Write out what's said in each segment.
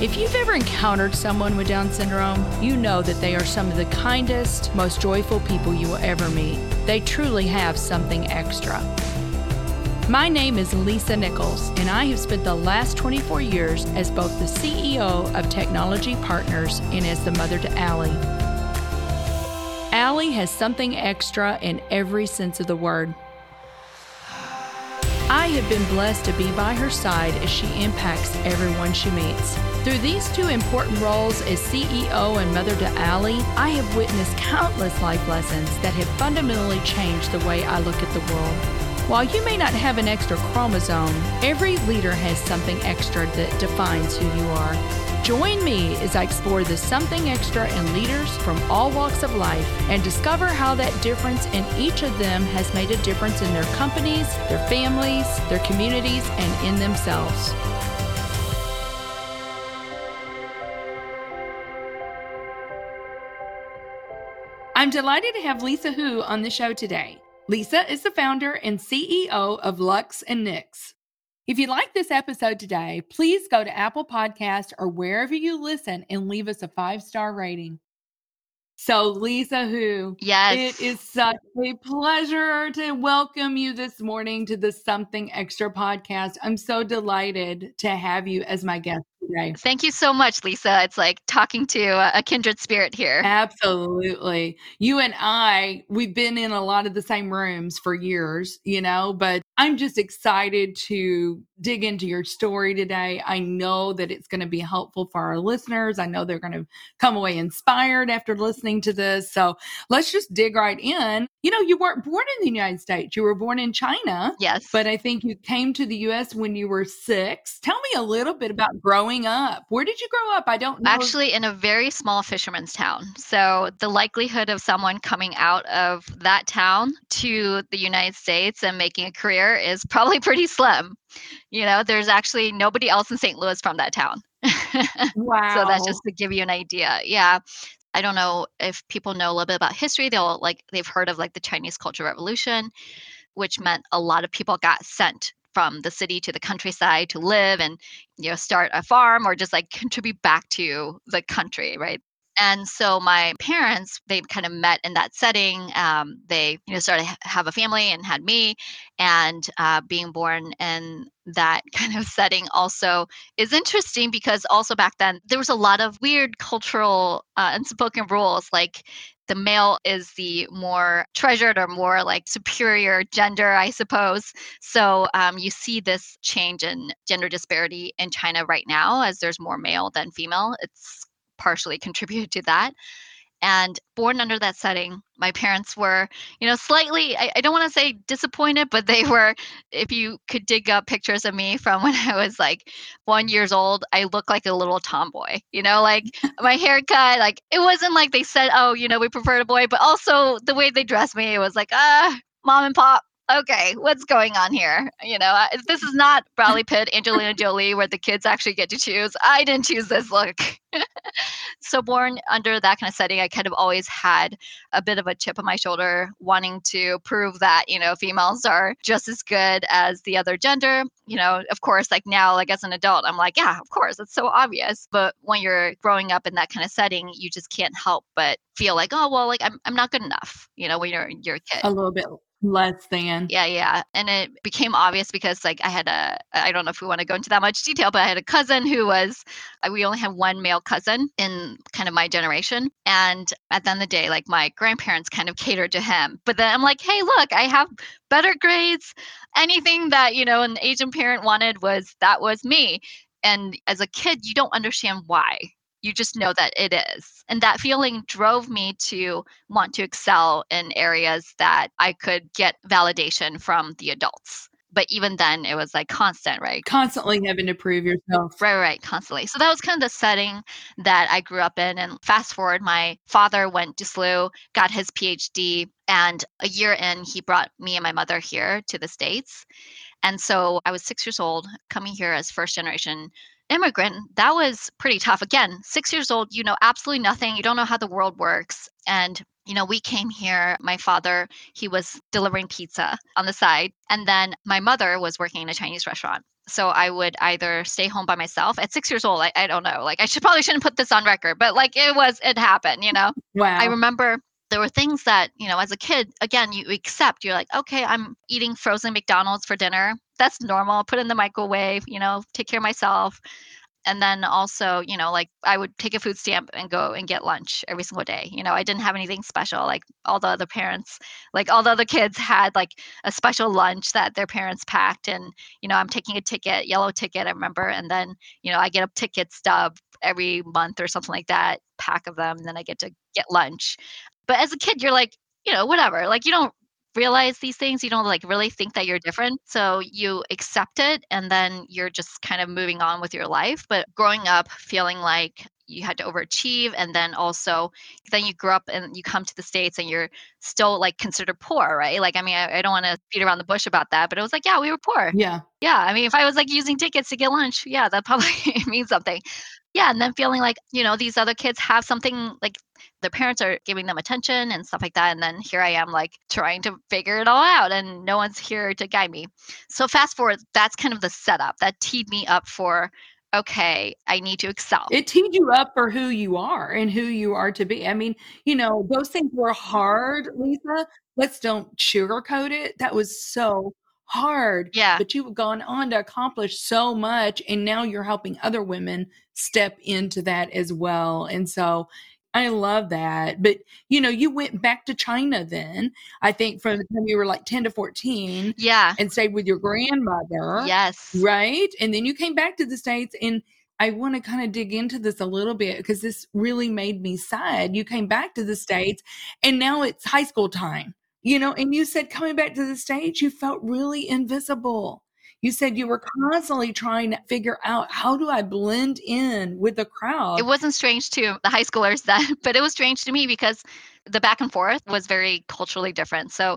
If you've ever encountered someone with Down syndrome, you know that they are some of the kindest, most joyful people you will ever meet. They truly have something extra. My name is Lisa Nichols, and I have spent the last 24 years as both the CEO of Technology Partners and as the mother to Allie. Allie has something extra in every sense of the word. I have been blessed to be by her side as she impacts everyone she meets. Through these two important roles as CEO and mother to Allie, I have witnessed countless life lessons that have fundamentally changed the way I look at the world. While you may not have an extra chromosome, every leader has something extra that defines who you are. Join me as I explore the something extra in leaders from all walks of life and discover how that difference in each of them has made a difference in their companies, their families, their communities, and in themselves. I'm delighted to have Lisa Hu on the show today. Lisa is the founder and CEO of Lux and Nyx. If you like this episode today, please go to Apple Podcasts or wherever you listen and leave us a 5-star rating. So, Lisa Hu, yes, it is such a pleasure to welcome you this morning to the Something Extra podcast. I'm so delighted to have you as my guest today. Thank you so much, Lisa. It's like talking to a kindred spirit here. Absolutely. You and I, we've been in a lot of the same rooms for years, you know, but I'm just excited to dig into your story today. I know that it's going to be helpful for our listeners. I know they're going to come away inspired after listening to this. So let's just dig right in. You know, you weren't born in the United States. You were born in China. Yes. But I think you came to the U.S. when you were 6. Tell me a little bit about growing up. Where did you grow up? I don't know. Actually, in a very small fisherman's town. So the likelihood of someone coming out of that town to the United States and making a career is probably pretty slim. You know, there's actually nobody else in St. Louis from that town. Wow. So that's just to give you an idea. Yeah. I don't know if people know a little bit about history. They've heard of the Chinese Cultural Revolution, which meant a lot of people got sent from the city to the countryside to live and, you know, start a farm or just contribute back to the country, right? And so my parents, they kind of met in that setting. They, started to have a family and had me. And being born in that kind of setting also is interesting because also back then there was a lot of weird cultural unspoken rules. The male is the more treasured or more superior gender, I suppose. So you see this change in gender disparity in China right now as there's more male than female. It's partially contributed to that. And born under that setting, my parents were, slightly, I don't want to say disappointed, but they were, if you could dig up pictures of me from when I was 1 year old, I looked like a little tomboy, my haircut, it wasn't like they said, oh, we preferred a boy, but also the way they dressed me, it was mom and pop. Okay, what's going on here? This is not Bradley Pitt, Angelina Jolie, where the kids actually get to choose. I didn't choose this look. So born under that kind of setting, I kind of always had a bit of a chip on my shoulder, wanting to prove that, females are just as good as the other gender. Of course, now, as an adult, I'm yeah, of course, it's so obvious. But when you're growing up in that kind of setting, you just can't help but feel oh, well, I'm not good enough, when you're a kid. A little bit. Less than. Yeah. And it became obvious because I had I don't know if we want to go into that much detail, but I had a cousin who we only had one male cousin in kind of my generation. And at the end of the day, my grandparents kind of catered to him. But then I'm hey, look, I have better grades. Anything that, an Asian parent wanted was me. And as a kid, you don't understand why. You just know that it is. And that feeling drove me to want to excel in areas that I could get validation from the adults. But even then, it was like constant, right? Constantly having to prove yourself. Right, constantly. So that was kind of the setting that I grew up in. And fast forward, my father went to SLU, got his PhD, and a year in, he brought me and my mother here to the States. And so I was 6 years old, coming here as first generation immigrant. That was pretty tough. Again, 6 years old, you know absolutely nothing. You don't know how the world works. And you know, we came here, my father, he was delivering pizza on the side. And then my mother was working in a Chinese restaurant. So I would either stay home by myself at 6 years old. I don't know, like I shouldn't put this on record, but like it happened, you know? Wow. I remember there were things that, you know, as a kid, again, you accept, you're like, okay, I'm eating frozen McDonald's for dinner. That's normal. Put in the microwave, you know, take care of myself. And then also, you know, like I would take a food stamp and go and get lunch every single day. You know, I didn't have anything special. Like all the other parents, like all the other kids had like a special lunch that their parents packed. And, you know, I'm taking a ticket, yellow ticket, I remember. And then, you know, I get a ticket stub every month or something like that, pack of them. And then I get to get lunch. But as a kid, you're like, you know, whatever, like you don't realize these things. You don't like really think that you're different. So you accept it and then you're just kind of moving on with your life. But growing up feeling like you had to overachieve, and then also then you grew up and you come to the States and you're still like considered poor, right? Like, I mean, I don't want to beat around the bush about that, but it was like, yeah, we were poor. Yeah. Yeah. I mean, if I was like using tickets to get lunch, yeah, that probably means something. Yeah. And then feeling like, you know, these other kids have something, like their parents are giving them attention and stuff like that. And then here I am like trying to figure it all out and no one's here to guide me. So fast forward, that's kind of the setup that teed me up for, okay, I need to excel. It teed you up for who you are and who you are to be. I mean, you know, those things were hard, Lisa. Let's don't sugarcoat it. That was so hard. Yeah. But you've gone on to accomplish so much. And now you're helping other women step into that as well. And so I love that. But, you know, you went back to China then, I think from the time you were like 10 to 14. Yeah. And stayed with your grandmother. Yes. Right? And then you came back to the States, and I want to kind of dig into this a little bit because this really made me sad. You came back to the States and now it's high school time, you know, and you said coming back to the States, you felt really invisible. You said you were constantly trying to figure out, how do I blend in with the crowd? It wasn't strange to the high schoolers then, but it was strange to me because the back and forth was very culturally different. So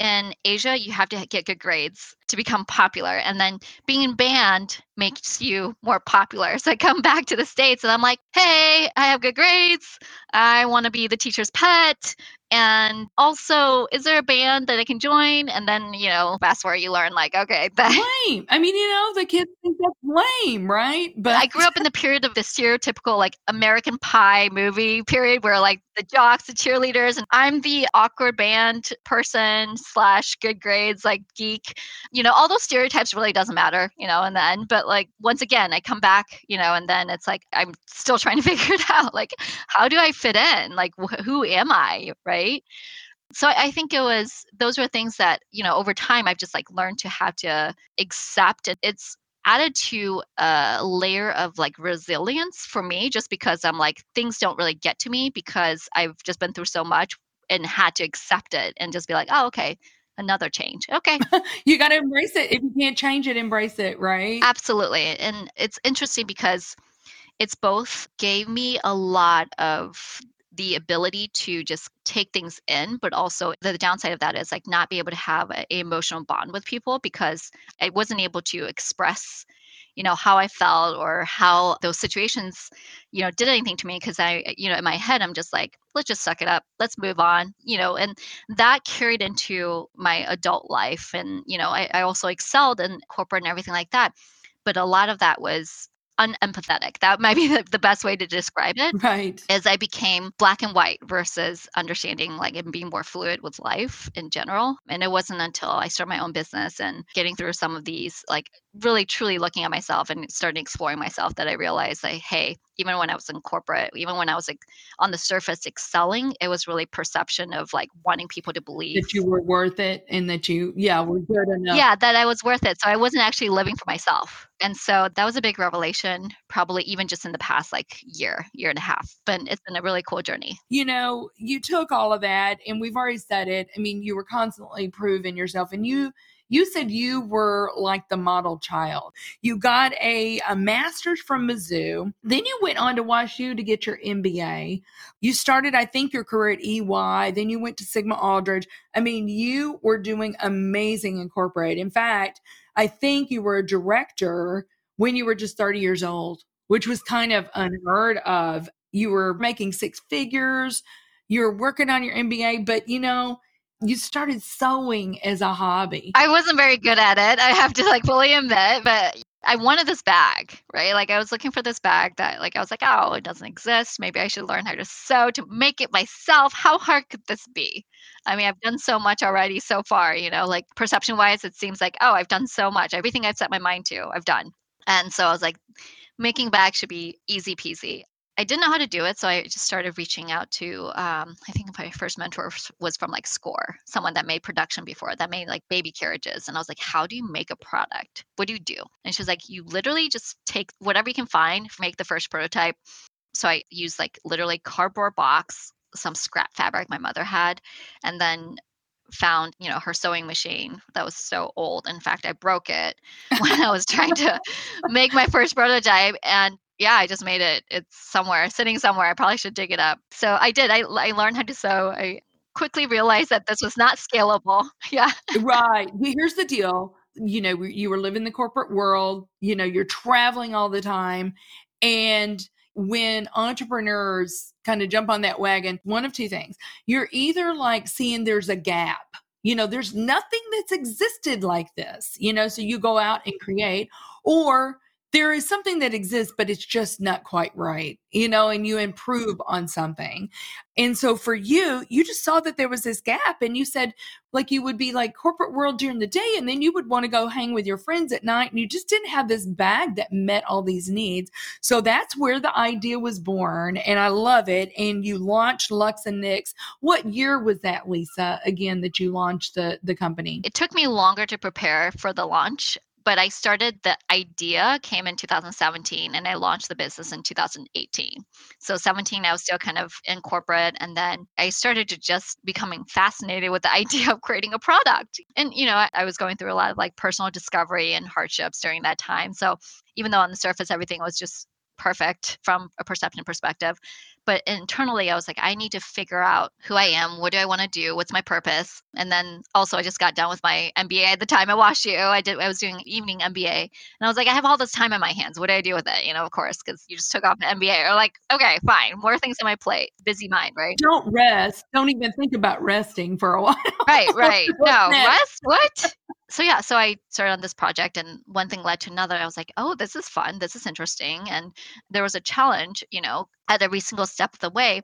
in Asia, you have to get good grades to become popular. And then being in band makes you more popular. So I come back to the States and I'm like, hey, I have good grades. I want to be the teacher's pet. And also, is there a band that I can join? And then, you know, that's where you learn like, okay. Lame. I mean, you know, the kids think that's lame, right? But I grew up in the period of the stereotypical like American Pie movie period where like the jocks, the cheerleaders, and I'm the awkward band person / good grades, like geek, you know, all those stereotypes really doesn't matter, you know, in the end. But like, once again, I come back, you know, and then it's like, I'm still trying to figure it out. Like, how do I fit in? Like, who am I? Right. Right. So I think it was, those were things that, you know, over time, I've just like learned to have to accept it. It's added to a layer of like resilience for me, just because I'm like, things don't really get to me because I've just been through so much and had to accept it and just be like, oh, okay, another change. Okay. You got to embrace it. If you can't change it, embrace it. Right. Absolutely. And it's interesting because it's both gave me a lot of the ability to just take things in, but also the downside of that is like not be able to have an emotional bond with people because I wasn't able to express, you know, how I felt or how those situations, you know, did anything to me. Cause I, you know, in my head, I'm just like, let's just suck it up. Let's move on, you know, and that carried into my adult life. And, you know, I also excelled in corporate and everything like that. But a lot of that was unempathetic. That might be the best way to describe it. Right. As I became black and white versus understanding like and being more fluid with life in general. And it wasn't until I started my own business and getting through some of these, like really truly looking at myself and starting exploring myself that I realized like, hey, even when I was in corporate, even when I was like on the surface excelling, it was really perception of like wanting people to believe that you were worth it and that you, yeah, were good enough. Yeah, that I was worth it. So I wasn't actually living for myself. And so that was a big revelation, probably even just in the past like year and a half. But it's been a really cool journey. You know, you took all of that and we've already said it. I mean, you were constantly proving yourself and you You said you were like the model child. You got a master's from Mizzou. Then you went on to WashU to get your MBA. You started, I think, your career at EY. Then you went to Sigma Aldrich. I mean, you were doing amazing in corporate. In fact, I think you were a director when you were just 30 years old, which was kind of unheard of. You were making six figures. You were working on your MBA, but you started sewing as a hobby. I wasn't very good at it. I have to fully admit, but I wanted this bag, right? I was looking for this bag that I was like, oh, it doesn't exist. Maybe I should learn how to sew to make it myself. How hard could this be? I mean, I've done so much already so far, perception wise, it seems like, oh, I've done so much. Everything I've set my mind to, I've done. And so I was like, making bags should be easy peasy. I didn't know how to do it, so I just started reaching out to, I think my first mentor was from Score, someone that made production before, that made baby carriages. And I was like, how do you make a product? What do you do? And she was like, you literally just take whatever you can find, make the first prototype. So I used literally cardboard box, some scrap fabric my mother had, and then found, her sewing machine that was so old. In fact, I broke it when I was trying to make my first prototype. And yeah, I just made it. It's somewhere, sitting somewhere. I probably should dig it up. So I did. I learned how to sew. I quickly realized that this was not scalable. Yeah. Right. Here's the deal. You were living the corporate world. You're traveling all the time. And when entrepreneurs kind of jump on that wagon, one of two things. You're either seeing there's a gap. There's nothing that's existed like this. So you go out and create, or there is something that exists, but it's just not quite right, and you improve on something. And so for you, you just saw that there was this gap, and you said, you would be corporate world during the day, and then you would want to go hang with your friends at night, and you just didn't have this bag that met all these needs. So that's where the idea was born, and I love it. And you launched Lux and Nyx. What year was that, Lisa, again, that you launched the company? It took me longer to prepare for the launch. But I started, the idea came in 2017, and I launched the business in 2018. So 17, I was still kind of in corporate. And then I started to just becoming fascinated with the idea of creating a product. And, I was going through a lot of personal discovery and hardships during that time. So even though on the surface, everything was just perfect from a perception perspective, but internally I was like, I need to figure out who I am. What do I want to do? What's my purpose? And then also I just got done with my MBA at the time at WashU. I was doing evening MBA, and I was like, I have all this time on my hands. What do I do with it? Of course, because you just took off an MBA. Or okay, fine. More things on my plate. Busy mind, right? Don't rest. Don't even think about resting for a while. Right. No, rest? What? So yeah, so I started on this project, and one thing led to another. I was like, oh, this is fun. This is interesting. And there was a challenge, at every single step of the way.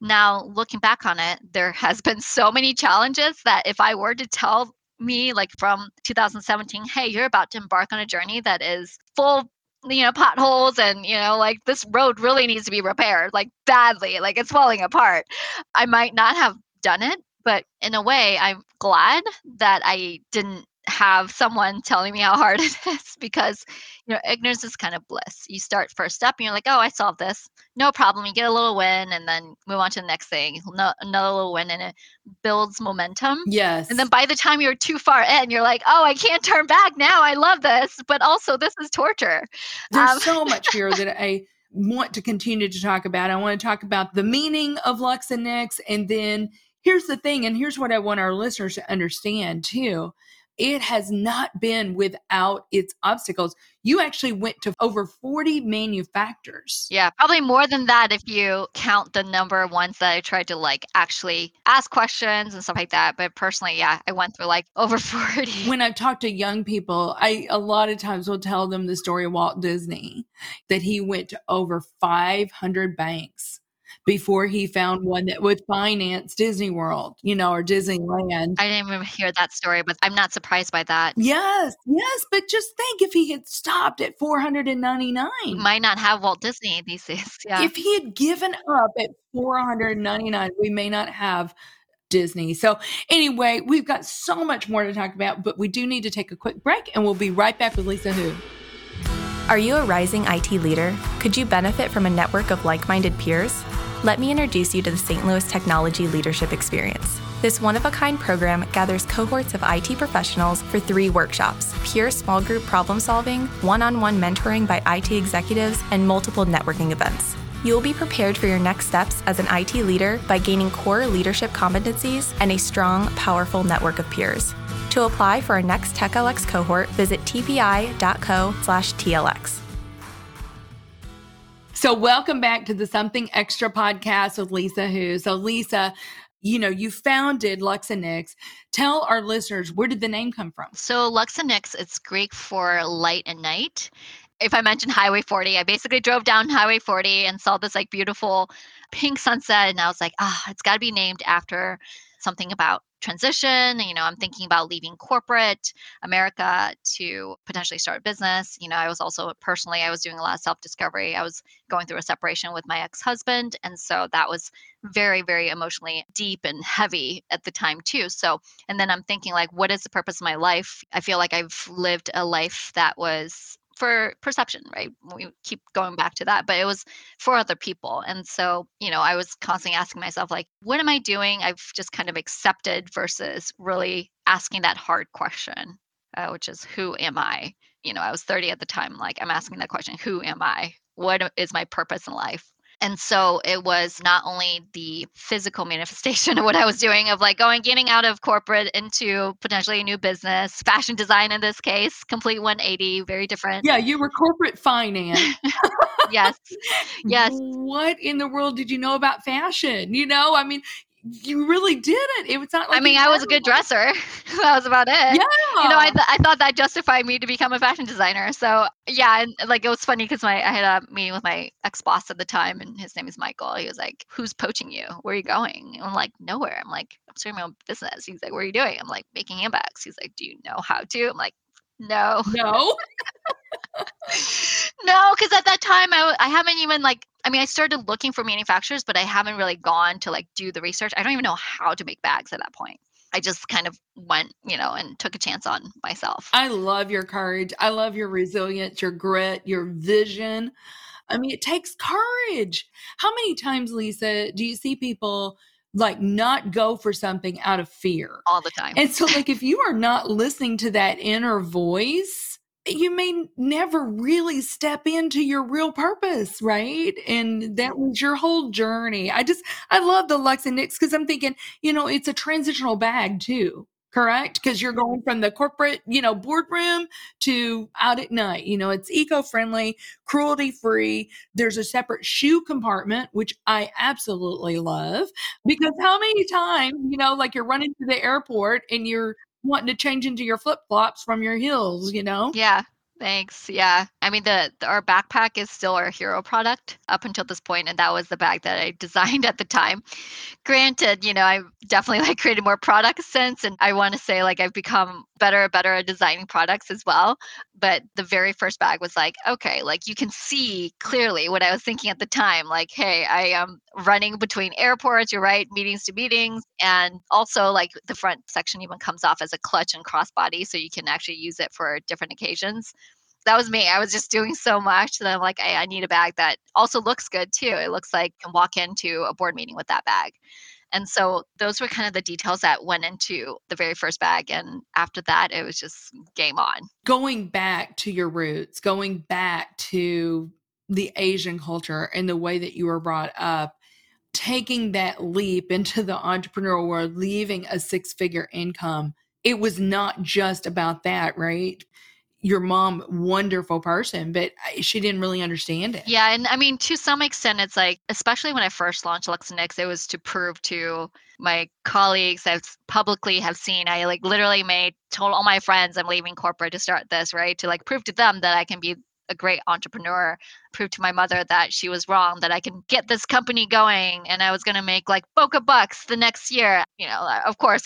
Now, looking back on it, there has been so many challenges that if I were to tell me from 2017, hey, you're about to embark on a journey that is full, potholes, and, this road really needs to be repaired, badly, it's falling apart. I might not have done it, but in a way, I'm glad that I didn't have someone telling me how hard it is, because ignorance is kind of bliss. You start first step and you're like, oh, I solved this, no problem. You get a little win and then move on to the next thing, another little win, and it builds momentum. Yes. And then by the time you're too far in, you're like, oh, I can't turn back now. I love this, but also this is torture. There's so much here that I want to continue to talk about. I want to talk about the meaning of Lux and Nyx, and then here's the thing, and here's what I want our listeners to understand too. It has not been without its obstacles. You actually went to over 40 manufacturers. Yeah, probably more than that if you count the number of ones that I tried to actually ask questions and stuff like that. But personally, yeah, I went through over 40. When I've talked to young people, I a lot of times will tell them the story of Walt Disney, that he went to over 500 banks before he found one that would finance Disney World, or Disneyland. I didn't even hear that story, but I'm not surprised by that. Yes. But just think, if he had stopped at 499. Might not have Walt Disney these days. Yeah. If he had given up at 499, we may not have Disney. So anyway, we've got so much more to talk about, but we do need to take a quick break, and we'll be right back with Lisa Hu. Are you a rising IT leader? Could you benefit from a network of like-minded peers? let me introduce you to the St. Louis Technology Leadership Experience. This one-of-a-kind program gathers cohorts of IT professionals for 3 workshops: peer small group problem solving, one-on-one mentoring by IT executives, and multiple networking events. You'll be prepared for your next steps as an IT leader by gaining core leadership competencies and a strong, powerful network of peers. To apply for our next TechLX cohort, visit tpi.co/TLX. So welcome back to the Something Extra podcast with Lisa Hu. So Lisa, you founded Lux and Nyx. Tell our listeners, where did the name come from? So Lux and Nyx, it's Greek for light and night. If I mentioned Highway 40, I basically drove down Highway 40 and saw this beautiful pink sunset. And I was like, it's got to be named after something about transition. I'm thinking about leaving corporate America to potentially start a business. I was also personally, I was doing a lot of self-discovery. I was going through a separation with my ex-husband. And so that was very, very emotionally deep and heavy at the time too. So, and then I'm thinking what is the purpose of my life? I feel like I've lived a life that was for perception, right? We keep going back to that, but it was for other people. And so, I was constantly asking myself, what am I doing? I've just kind of accepted versus really asking that hard question, which is, who am I? I was 30 at the time, I'm asking that question, who am I? What is my purpose in life? And so it was not only the physical manifestation of what I was doing of getting out of corporate into potentially a new business, fashion design in this case, complete 180, very different. Yeah, you were corporate finance. Yes. Yes. What in the world did you know about fashion? You really didn't. It was not I was a good dresser. That was about it. Yeah. I thought that justified me to become a fashion designer. So yeah. And it was funny because I had a meeting with my ex-boss at the time, and his name is Michael. He was like, who's poaching you? Where are you going? And I'm like, nowhere. I'm like, I'm starting my own business. He's like, what are you doing? I'm like, making handbags. He's like, do you know how to? I'm like, no. No, because at that time I haven't even I started looking for manufacturers, but I haven't really gone to do the research. I don't even know how to make bags at that point. I just kind of went, and took a chance on myself. I love your courage. I love your resilience, your grit, your vision. It takes courage. How many times, Lisa, do you see people not go for something out of fear? All the time. And so if you are not listening to that inner voice, you may never really step into your real purpose, right? And that was your whole journey. I love the Lux and Nyx because I'm thinking, it's a transitional bag too, correct? Because you're going from the corporate, boardroom to out at night. It's eco-friendly, cruelty-free. There's a separate shoe compartment, which I absolutely love, because how many times, you're running to the airport and you're wanting to change into your flip-flops from your heels, Yeah. Thanks. Yeah. Our backpack is still our hero product up until this point, and that was the bag that I designed at the time. Granted, I definitely created more products since, and I want to say I've become better at designing products as well. But the very first bag was you can see clearly what I was thinking at the time. Hey, I am running between airports, you're right, meetings to meetings. And also the front section even comes off as a clutch and crossbody, so you can actually use it for different occasions. That was me. I was just doing so much that I'm I need a bag that also looks good too. It looks like I can walk into a board meeting with that bag. And so those were kind of the details that went into the very first bag. And after that, it was just game on. Going back to your roots, going back to the Asian culture and the way that you were brought up, taking that leap into the entrepreneurial world, leaving a 6-figure income, it was not just about that, right? Your mom, wonderful person, but she didn't really understand it. Yeah. And to some extent, it's especially when I first launched Lux and Nyx, it was to prove to my colleagues I've publicly have seen. I literally told all my friends I'm leaving corporate to start this, right? To prove to them that I can be a great entrepreneur, prove to my mother that she was wrong, that I can get this company going and I was going to make bokeh bucks the next year. Of course,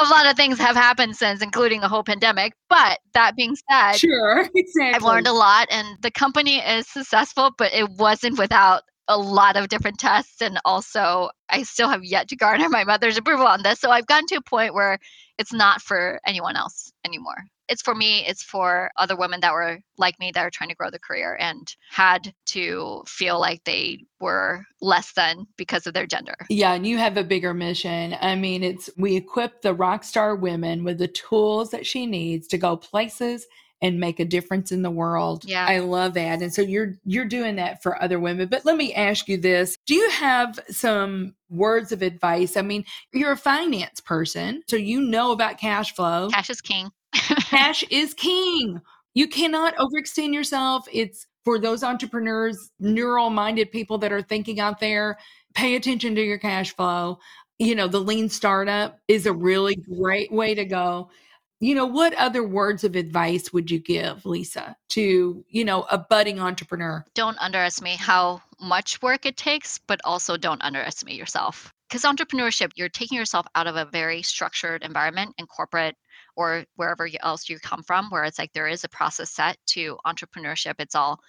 a lot of things have happened since, including a whole pandemic. But that being said, sure, exactly. I've learned a lot, and the company is successful, but it wasn't without a lot of different tests. And also, I still have yet to garner my mother's approval on this. So I've gotten to a point where it's not for anyone else anymore. It's for me, it's for other women that were like me that are trying to grow their career and had to feel like they were less than because of their gender. Yeah, and you have a bigger mission. I mean, we equip the rock star women with the tools that she needs to go places and make a difference in the world. Yeah. I love that. And so you're doing that for other women. But let me ask you this. Do you have some words of advice? I mean, you're a finance person, so you know about cash flow. Cash is king. Cash is king. You cannot overextend yourself. It's for those entrepreneurs, neural-minded people that are thinking out there, pay attention to your cash flow. You know, the lean startup is a really great way to go. You know, what other words of advice would you give, Lisa, to, you know, a budding entrepreneur? Don't underestimate how much work it takes, but also don't underestimate yourself. Because entrepreneurship, you're taking yourself out of a very structured environment in corporate or wherever else you come from, where it's like there is a process set to entrepreneurship. It's all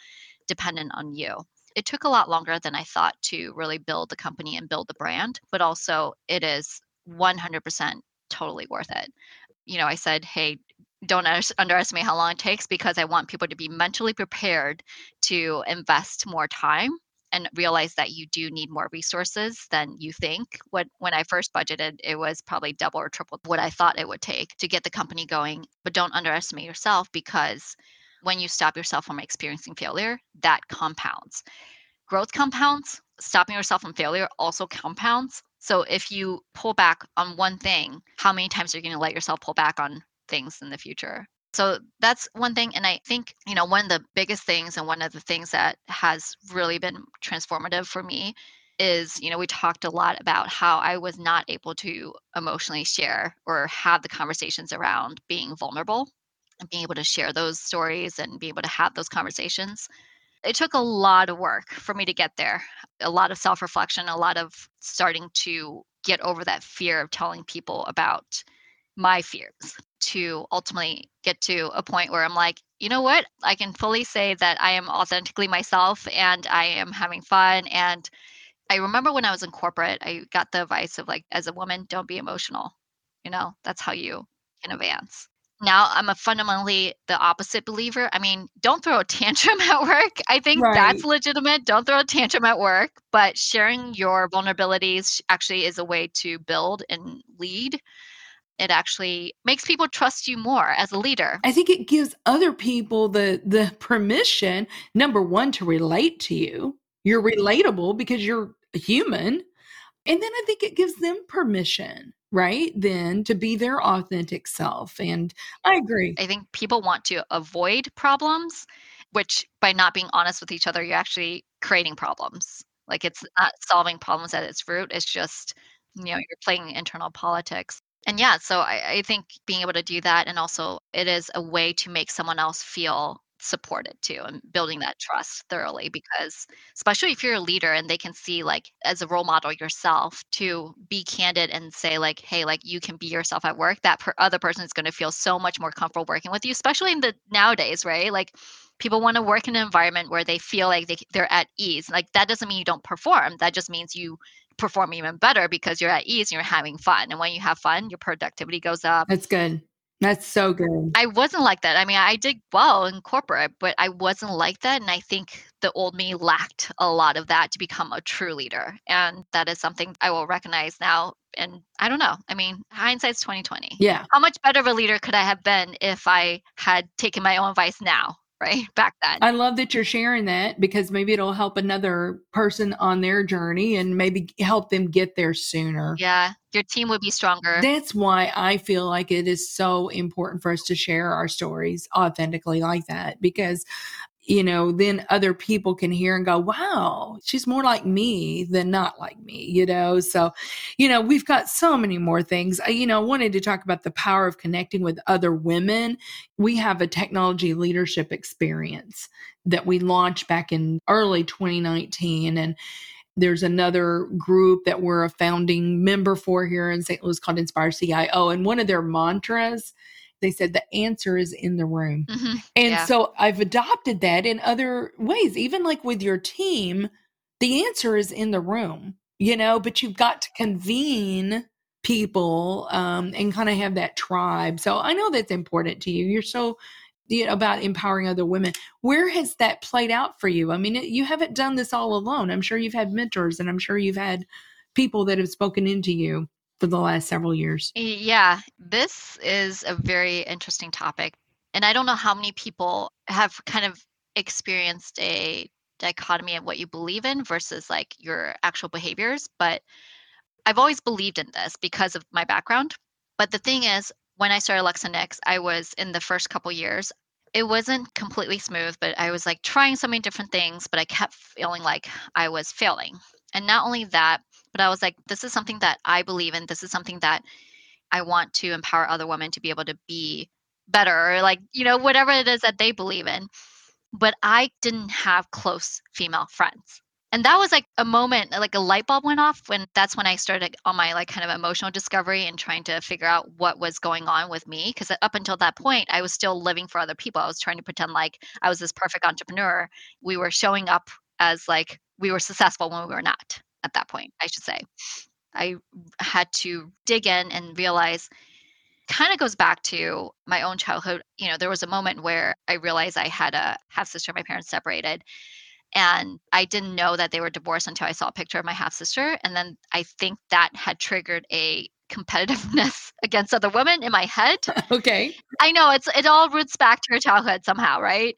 dependent on you. It took a lot longer than I thought to really build the company and build the brand, but also it is 100% totally worth it. You know, I said, hey, don't underestimate how long it takes, because I want people to be mentally prepared to invest more time and realize that you do need more resources than you think. When I first budgeted, it was probably double or triple what I thought it would take to get the company going. But don't underestimate yourself, because when you stop yourself from experiencing failure, that compounds. Growth compounds. Stopping yourself from failure also compounds. So if you pull back on one thing, how many times are you going to let yourself pull back on things in the future? So that's one thing. And I think, you know, one of the biggest things and one of the things that has really been transformative for me is, you know, we talked a lot about how I was not able to emotionally share or have the conversations around being vulnerable and being able to share those stories and be able to have those conversations. It took a lot of work for me to get there, a lot of self-reflection, a lot of starting to get over that fear of telling people about my fears, to ultimately get to a point where I'm like, you know what? I can fully say that I am authentically myself and I am having fun. And I remember when I was in corporate, I got the advice of like, as a woman, don't be emotional. You know, that's how you can advance. Now I'm a fundamentally the opposite believer. I mean, don't throw a tantrum at work. I think That's legitimate. Don't throw a tantrum at work, but sharing your vulnerabilities actually is a way to build and lead. It actually makes people trust you more as a leader. I think it gives other people the permission, number one, to relate to you. You're relatable because you're a human. And then I think it gives them permission, right? Then to be their authentic self. And I agree. I think people want to avoid problems, which by not being honest with each other, you're actually creating problems. Like it's not solving problems at its root. It's just, you know, you're playing internal politics. And yeah, so I think being able to do that, and also it is a way to make someone else feel supported too, and building that trust thoroughly, because especially if you're a leader and they can see like as a role model yourself to be candid and say like, hey, like you can be yourself at work, that other person is going to feel so much more comfortable working with you, especially in the nowadays, right? Like people want to work in an environment where they feel like they're at ease. Like that doesn't mean you don't perform. That just means you perform even better because you're at ease and you're having fun. And when you have fun, your productivity goes up. That's good. That's so good. I wasn't like that. I mean, I did well in corporate, but I wasn't like that. And I think the old me lacked a lot of that to become a true leader. And that is something I will recognize now. And I don't know. I mean, hindsight's 2020. Yeah. How much better of a leader could I have been if I had taken my own advice now? Right back then. I love that you're sharing that, because maybe it'll help another person on their journey and maybe help them get there sooner. Yeah. Your team would be stronger. That's why I feel like it is so important for us to share our stories authentically like that, because, you know, then other people can hear and go, wow, she's more like me than not like me, you know? So, you know, we've got so many more things. I wanted to talk about the power of connecting with other women. We have a technology leadership experience that we launched back in early 2019. And there's another group that we're a founding member for here in St. Louis called Inspire CIO. And one of their mantras, they said, the answer is in the room. Mm-hmm. And so I've adopted that in other ways, even like with your team, the answer is in the room, you know, but you've got to convene people and kind of have that tribe. So I know that's important to you. You're so about empowering other women. Where has that played out for you? I mean, you haven't done this all alone. I'm sure you've had mentors, and I'm sure you've had people that have spoken into you for the last several years. Yeah, this is a very interesting topic. And I don't know how many people have kind of experienced a dichotomy of what you believe in versus like your actual behaviors. But I've always believed in this because of my background. But the thing is, when I started Lux and Nyx, I was in the first couple years, it wasn't completely smooth, but I was like trying so many different things, but I kept feeling like I was failing. And not only that, but I was like, this is something that I believe in. This is something that I want to empower other women to be able to be better, or like, you know, whatever it is that they believe in. But I didn't have close female friends. And that was like a moment, like a light bulb went off when that's when I started on my like kind of emotional discovery and trying to figure out what was going on with me. Because up until that point, I was still living for other people. I was trying to pretend like I was this perfect entrepreneur. We were showing up as like we were successful when we were not at that point, I should say. I had to dig in and realize, kind of goes back to my own childhood. You know, there was a moment where I realized I had a half-sister, my parents separated. And I didn't know that they were divorced until I saw a picture of my half-sister. And then I think that had triggered a competitiveness against other women in my head. Okay. I know, it all roots back to your childhood somehow, right?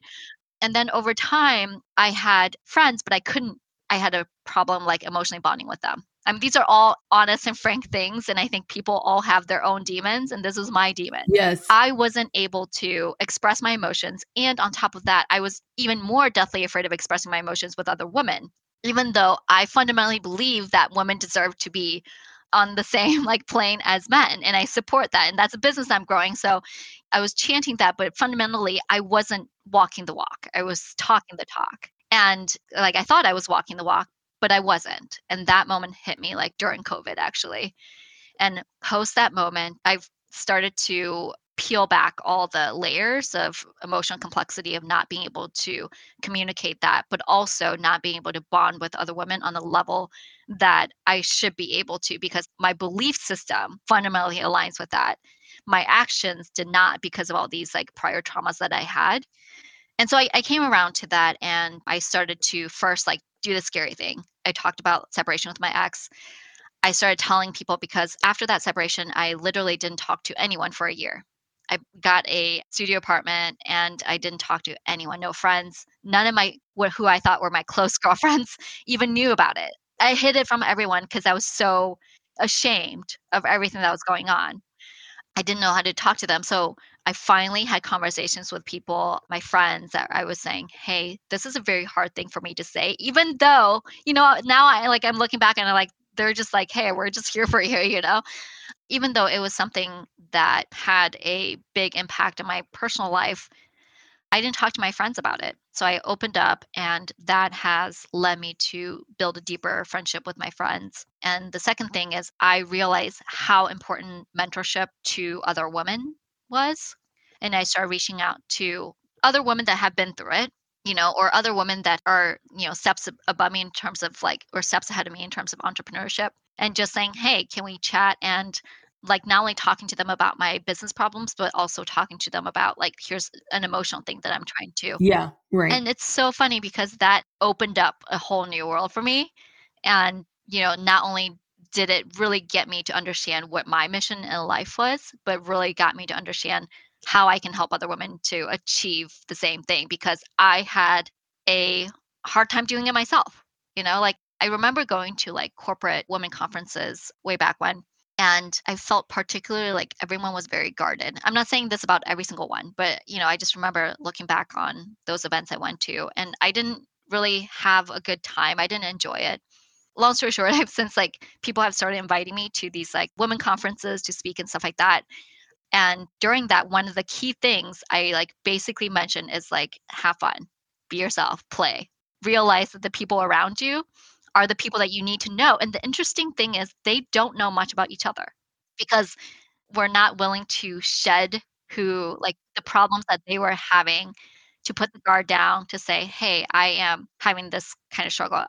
And then over time, I had friends, but I had a problem like emotionally bonding with them. I mean, these are all honest and frank things. And I think people all have their own demons. And this was my demon. Yes. I wasn't able to express my emotions. And on top of that, I was even more deathly afraid of expressing my emotions with other women, even though I fundamentally believe that women deserve to be on the same like plane as men. And I support that. And that's a business I'm growing. So I was chanting that, but fundamentally, I wasn't walking the walk. I was talking the talk. And like, I thought I was walking the walk, but I wasn't. And that moment hit me like during COVID actually. And post that moment, I've started to peel back all the layers of emotional complexity of not being able to communicate that, but also not being able to bond with other women on the level that I should be able to, because my belief system fundamentally aligns with that. My actions did not, because of all these like prior traumas that I had. And so I came around to that, and I started to first like do the scary thing. I talked about separation with my ex. I started telling people, because after that separation, I literally didn't talk to anyone for a year. I got a studio apartment and I didn't talk to anyone, no friends. None of who I thought were my close girlfriends even knew about it. I hid it from everyone because I was so ashamed of everything that was going on. I didn't know how to talk to them. So I finally had conversations with people, my friends, that I was saying, hey, this is a very hard thing for me to say, even though, you know, now I'm looking back and I'm like, they're just like, hey, we're just here for you, you know, even though it was something that had a big impact on my personal life, I didn't talk to my friends about it. So I opened up, and that has led me to build a deeper friendship with my friends. And the second thing is I realized how important mentorship to other women was. And I started reaching out to other women that have been through it, you know, or other women that are, you know, steps above me in terms of like, or steps ahead of me in terms of entrepreneurship, and just saying, hey, can we chat? And like not only talking to them about my business problems, but also talking to them about like, here's an emotional thing that I'm trying to. Yeah, right. And it's so funny because that opened up a whole new world for me. And, you know, not only did it really get me to understand what my mission in life was, but really got me to understand how I can help other women to achieve the same thing, because I had a hard time doing it myself. You know, like I remember going to like corporate women conferences way back when, and I felt particularly like everyone was very guarded. I'm not saying this about every single one, but, you know, I just remember looking back on those events I went to, and I didn't really have a good time. I didn't enjoy it. Long story short, I've since like people have started inviting me to these like women conferences to speak and stuff like that. And during that, one of the key things I like basically mentioned is like, have fun, be yourself, play, realize that the people around you are the people that you need to know. And the interesting thing is they don't know much about each other, because we're not willing to shed who like the problems that they were having, to put the guard down, to say, hey, I am having this kind of struggle.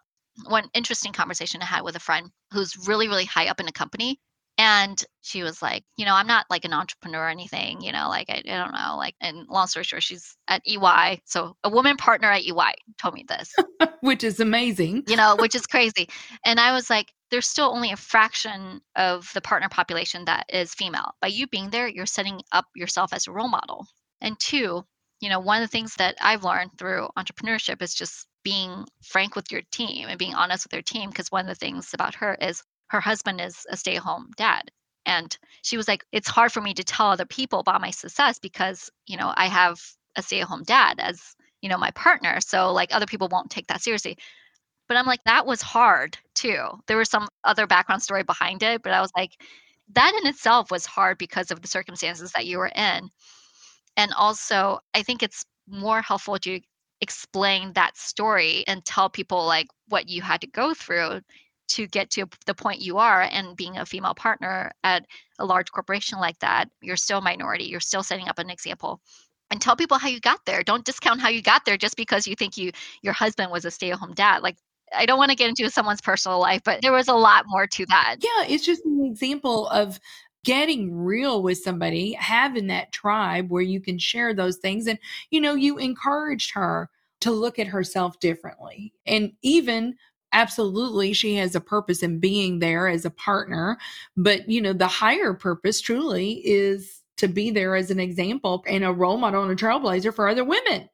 One interesting conversation I had with a friend who's really, really high up in a company. And she was like, you know, I'm not like an entrepreneur or anything, you know, like, I don't know, like, and long story short, she's at EY. So a woman partner at EY told me this. Which is amazing. You know, which is crazy. And I was like, there's still only a fraction of the partner population that is female. By you being there, you're setting up yourself as a role model. And two, you know, one of the things that I've learned through entrepreneurship is just being frank with your team and being honest with your team. Because one of the things about her is her husband is a stay-at-home dad. And she was like, it's hard for me to tell other people about my success because, you know, I have a stay-at-home dad as, you know, my partner. So like other people won't take that seriously. But I'm like, that was hard too. There was some other background story behind it, but I was like, that in itself was hard because of the circumstances that you were in. And also, I think it's more helpful to explain that story and tell people like what you had to go through to get to the point you are. And being a female partner at a large corporation like that, you're still a minority. You're still setting up an example. And tell people how you got there. Don't discount how you got there just because you think your husband was a stay-at-home dad. Like, I don't want to get into someone's personal life, but there was a lot more to that. Yeah, it's just an example of getting real with somebody, having that tribe where you can share those things. And, you know, you encouraged her to look at herself differently. And even absolutely, she has a purpose in being there as a partner. But, you know, the higher purpose truly is to be there as an example and a role model and a trailblazer for other women.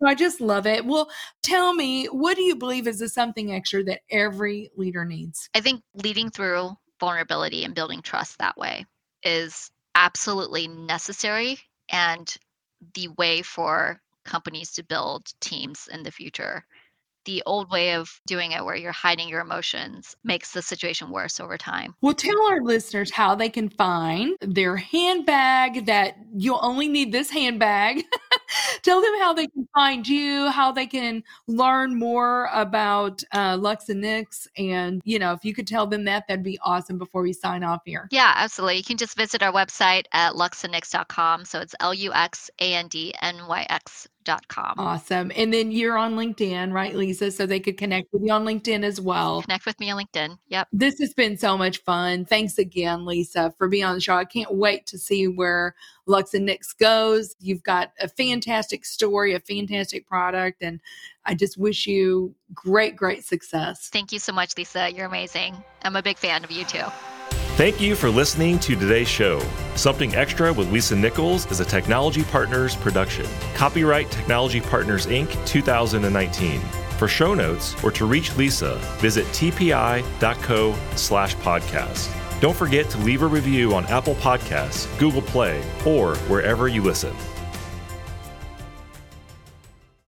So I just love it. Well, tell me, what do you believe is the something extra that every leader needs? I think leading through vulnerability and building trust that way is absolutely necessary and the way for companies to build teams in the future. The old way of doing it where you're hiding your emotions makes the situation worse over time. Well, tell our listeners how they can find their handbag that you'll only need this handbag. Tell them how they can find you, how they can learn more about Lux and Nyx. And, you know, if you could tell them that, that'd be awesome before we sign off here. Yeah, absolutely. You can just visit our website at luxandnyx.com. So it's luxandnyx.com. Awesome. And then you're on LinkedIn, right, Lisa? So they could connect with you on LinkedIn as well. Connect with me on LinkedIn. Yep. This has been so much fun. Thanks again, Lisa, for being on the show. I can't wait to see where Lux and Nyx goes. You've got a fantastic story, a fantastic product, and I just wish you great, great success. Thank you so much, Lisa. You're amazing. I'm a big fan of you too. Thank you for listening to today's show. Something Extra with Lisa Nichols is a Technology Partners production. Copyright Technology Partners, Inc. 2019. For show notes or to reach Lisa, visit tpi.co/podcast. Don't forget to leave a review on Apple Podcasts, Google Play, or wherever you listen.